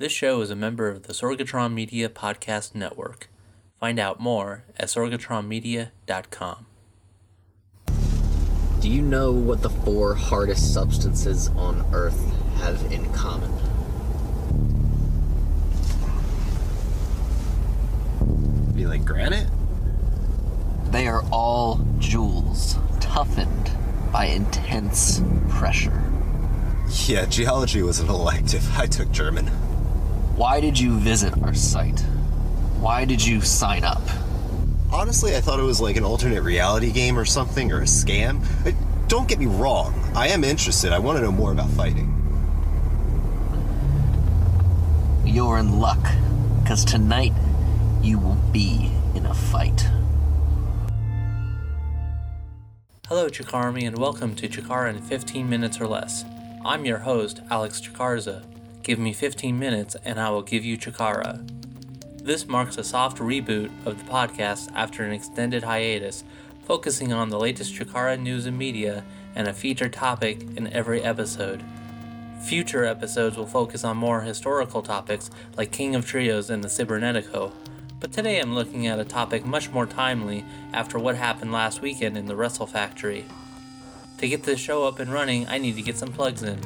This show is a member of the Sorgatron Media Podcast Network. Find out more at sorgatronmedia.com. Do you know what the four hardest substances on Earth have in common? Be like granite? They are all joules, toughened by intense pressure. Yeah, geology was an elective. I took German. Why did you visit our site? Why did you sign up? Honestly, I thought it was like an alternate reality game or something, or a scam. Don't get me wrong. I am interested. I want to know more about fighting. You're in luck, because tonight you will be in a fight. Hello, Chikarami, and welcome to Chikara in 15 Minutes or Less. I'm your host, Alex Chikarza. Give me 15 minutes and I will give you Chikara. This marks a soft reboot of the podcast after an extended hiatus, focusing on the latest Chikara news and media and a featured topic in every episode. Future episodes will focus on more historical topics like King of Trios and the Cibernetico. But today I'm looking at a topic much more timely after what happened last weekend in the Wrestle Factory. To get this show up and running, I need to get some plugs in.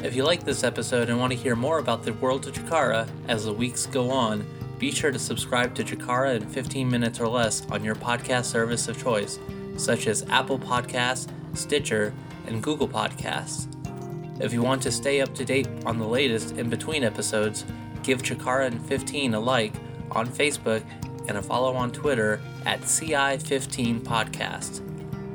If you like this episode and want to hear more about the world of Chikara as the weeks go on, be sure to subscribe to Chikara in 15 minutes or less on your podcast service of choice, such as Apple Podcasts, Stitcher, and Google Podcasts. If you want to stay up to date on the latest in between episodes, give Chikara in 15 a like on Facebook and a follow on Twitter at CI15podcast.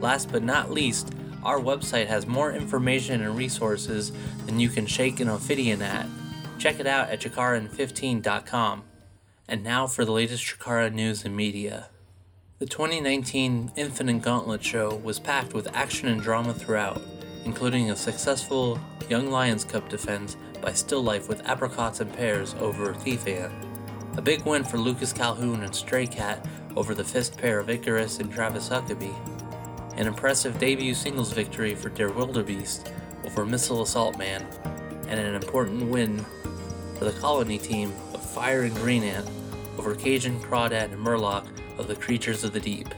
Last but not least, our website has more information and resources than you can shake an Ophidian at. Check it out at chikarain15.com. And now for the latest Chikara news and media. The 2019 Infinite Gauntlet show was packed with action and drama throughout, including a successful Young Lions Cup defense by Still Life with Apricots and Pears over Thief Ant. A big win for Lucas Calhoun and Stray Cat over the fist pair of Icarus and Travis Huckabee. An impressive debut singles victory for Dear Wilderbeast over Missile Assault Man. And an important win for the colony team of Fire and Green Ant over Cajun Crawdad and Murloc of the Creatures of the Deep.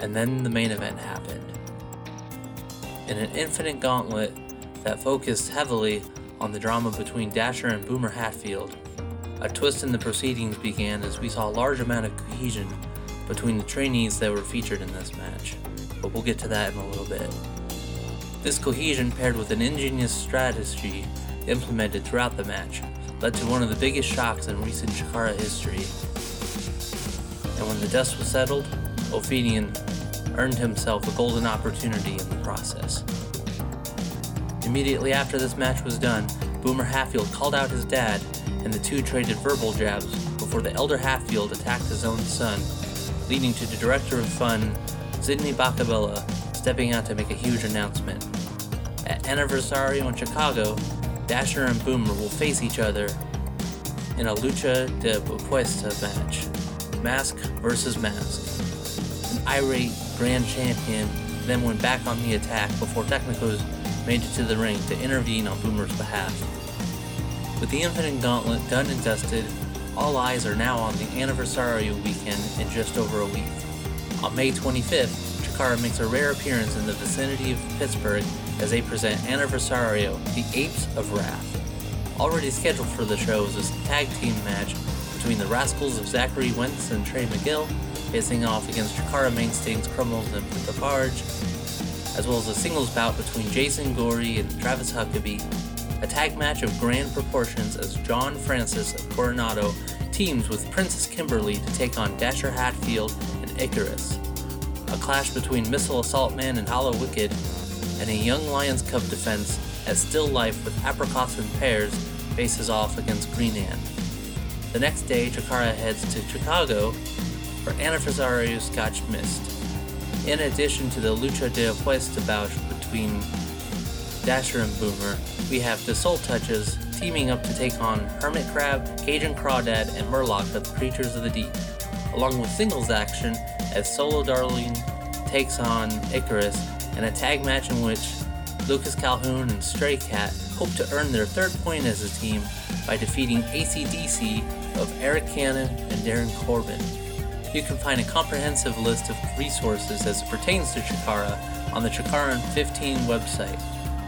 And then the main event happened. In an Infinite Gauntlet that focused heavily on the drama between Dasher and Boomer Hatfield, a twist in the proceedings began as we saw a large amount of cohesion between the trainees that were featured in this match, but we'll get to that in a little bit. This cohesion, paired with an ingenious strategy implemented throughout the match, led to one of the biggest shocks in recent Chikara history. And when the dust was settled, Ophidian earned himself a golden opportunity in the process. Immediately after this match was done, Boomer Hatfield called out his dad, and the two traded verbal jabs before the elder Hatfield attacked his own son, leading to the director of fun, Sydney Bacabella, stepping out to make a huge announcement. At Anniversario in Chicago, Dasher and Boomer will face each other in a lucha de apuestas match, mask versus mask. An irate grand champion then went back on the attack before Technicos made it to the ring to intervene on Boomer's behalf. With the Infinite Gauntlet done and dusted, all eyes are now on the Anniversario weekend in just over a week. On May 25th, Chikara makes a rare appearance in the vicinity of Pittsburgh as they present Anniversario, the Apes of Wrath. Already scheduled for the show is a tag team match between the Rascals of Zachary Wentz and Trey McGill, facing off against Chikara mainstays Crumbles and the Barge, as well as a singles bout between Jason Gorey and Travis Huckabee. A tag match of grand proportions as John Francis of Coronado teams with Princess Kimberly to take on Dasher Hatfield and Icarus. A clash between Missile Assault Man and Hollow Wicked, and a Young Lions Cup defense as Still Life with Apricots and Pears faces off against Green Ant. The next day, Chikara heads to Chicago for Anniversario Scotch Mist. In addition to the lucha de apuestas bout between Dasher and Boomer, we have the Soul Touches teaming up to take on Hermit Crab, Cajun Crawdad, and Murloc of the Creatures of the Deep, along with singles action as Solo Darling takes on Icarus, and a tag match in which Lucas Calhoun and Stray Cat hope to earn their third point as a team by defeating AC/DC of Eric Cannon and Darren Corbin. You can find a comprehensive list of resources as it pertains to Chikara on the Chikara in 15 website.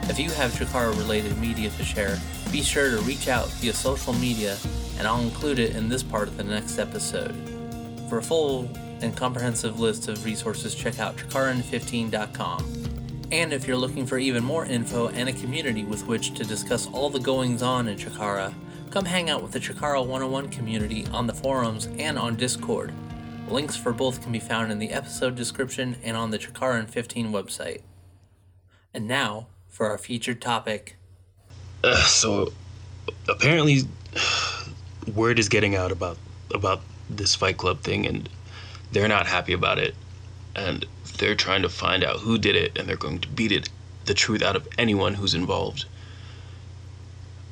If you have Chikara-related media to share, be sure to reach out via social media, and I'll include it in this part of the next episode. For a full and comprehensive list of resources, check out chikaran15.com. And if you're looking for even more info and a community with which to discuss all the goings-on in Chikara, come hang out with the Chikara 101 community on the forums and on Discord. Links for both can be found in the episode description and on the Chikara in 15 website. And now, for our featured topic. So, apparently, word is getting out about this Fight Club thing, and they're not happy about it. And they're trying to find out who did it, and they're going to beat it, the truth out of anyone who's involved.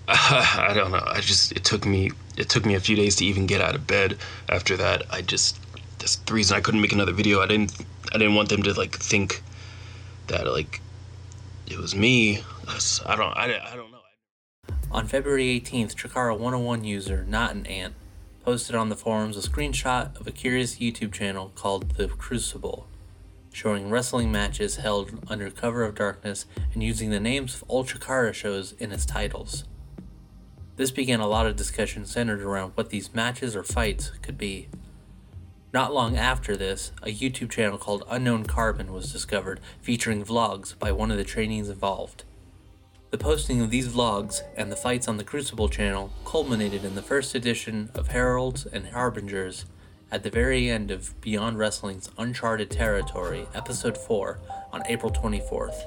I don't know. It took me a few days to even get out of bed after that. That's the reason I couldn't make another video. I didn't want them to think that it was me. I don't know. On February 18th, Chikara 101 user Not an Ant posted on the forums a screenshot of a curious YouTube channel called The Crucible, showing wrestling matches held under cover of darkness and using the names of old Chikara shows in its titles. This began a lot of discussion centered around what these matches or fights could be. Not long after this, a YouTube channel called Unknown Carbon was discovered, featuring vlogs by one of the trainees involved. The posting of these vlogs and the fights on the Crucible channel culminated in the first edition of Heralds and Harbingers at the very end of Beyond Wrestling's Uncharted Territory, Episode 4, on April 24th.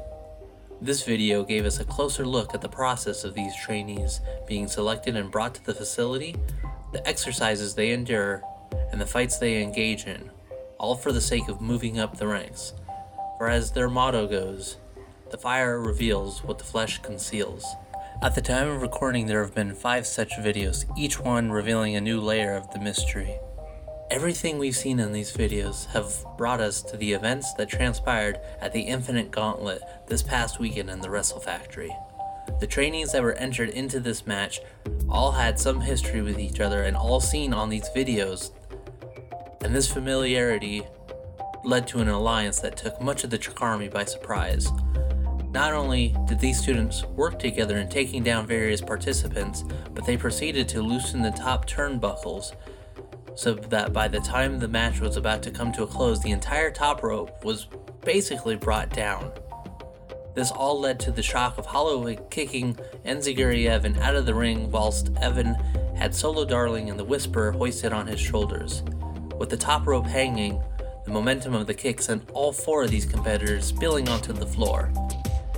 This video gave us a closer look at the process of these trainees being selected and brought to the facility, the exercises they endure, and the fights they engage in, all for the sake of moving up the ranks. For as their motto goes, the fire reveals what the flesh conceals. At the time of recording, there have been 5 such videos, each one revealing a new layer of the mystery. Everything we've seen in these videos have brought us to the events that transpired at the Infinite Gauntlet this past weekend in the Wrestle Factory. The trainees that were entered into this match all had some history with each other and all seen on these videos, and this familiarity led to an alliance that took much of the Chikarmy by surprise. Not only did these students work together in taking down various participants, but they proceeded to loosen the top turnbuckles, so that by the time the match was about to come to a close, the entire top rope was basically brought down. This all led to the shock of Holloway kicking Enziguri Evan out of the ring, whilst Evan had Solo Darling and the Whisper hoisted on his shoulders. With the top rope hanging, the momentum of the kick sent all 4 of these competitors spilling onto the floor.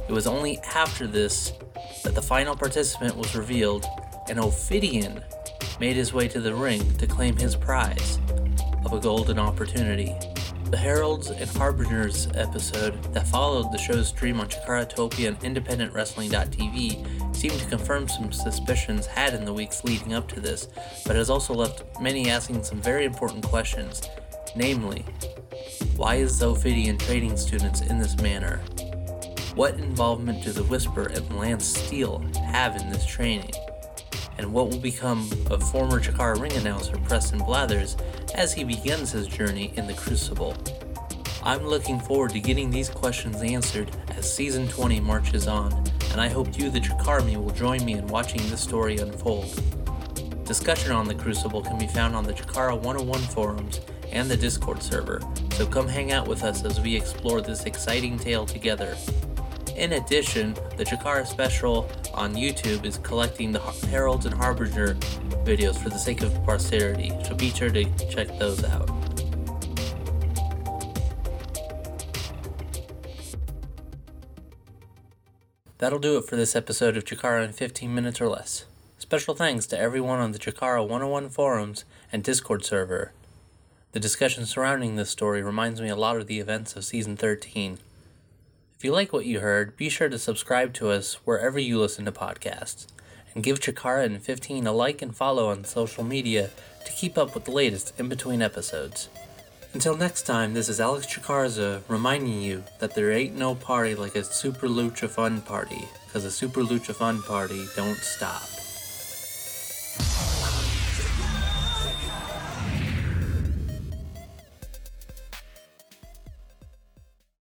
It was only after this that the final participant was revealed, and Ophidian made his way to the ring to claim his prize of a golden opportunity. The Heralds and Harbingers episode that followed the show's stream on Chikaratopia and IndependentWrestling.tv seemed to confirm some suspicions had in the weeks leading up to this, but has also left many asking some very important questions, namely, why is Ophidian trading students in this manner? What involvement do the Whisper and Lance Steele have in this training? And what will become of former Chikara ring announcer Preston Blathers as he begins his journey in the Crucible? I'm looking forward to getting these questions answered as Season 20 marches on, and I hope you, the Chikarmy, will join me in watching this story unfold. Discussion on the Crucible can be found on the Chikara 101 forums and the Discord server, so come hang out with us as we explore this exciting tale together. In addition, the Chikara special on YouTube is collecting the Heralds and Harbinger videos for the sake of posterity, so be sure to check those out. That'll do it for this episode of Chikara in 15 minutes or less. Special thanks to everyone on the Chikara 101 forums and Discord server. The discussion surrounding this story reminds me a lot of the events of Season 13. If you like what you heard, be sure to subscribe to us wherever you listen to podcasts, and give Chikara in 15 a like and follow on social media to keep up with the latest in between episodes. Until next time, this is Alex Chikarza reminding you that there ain't no party like a Super Lucha Fun Party, because a Super Lucha Fun Party don't stop.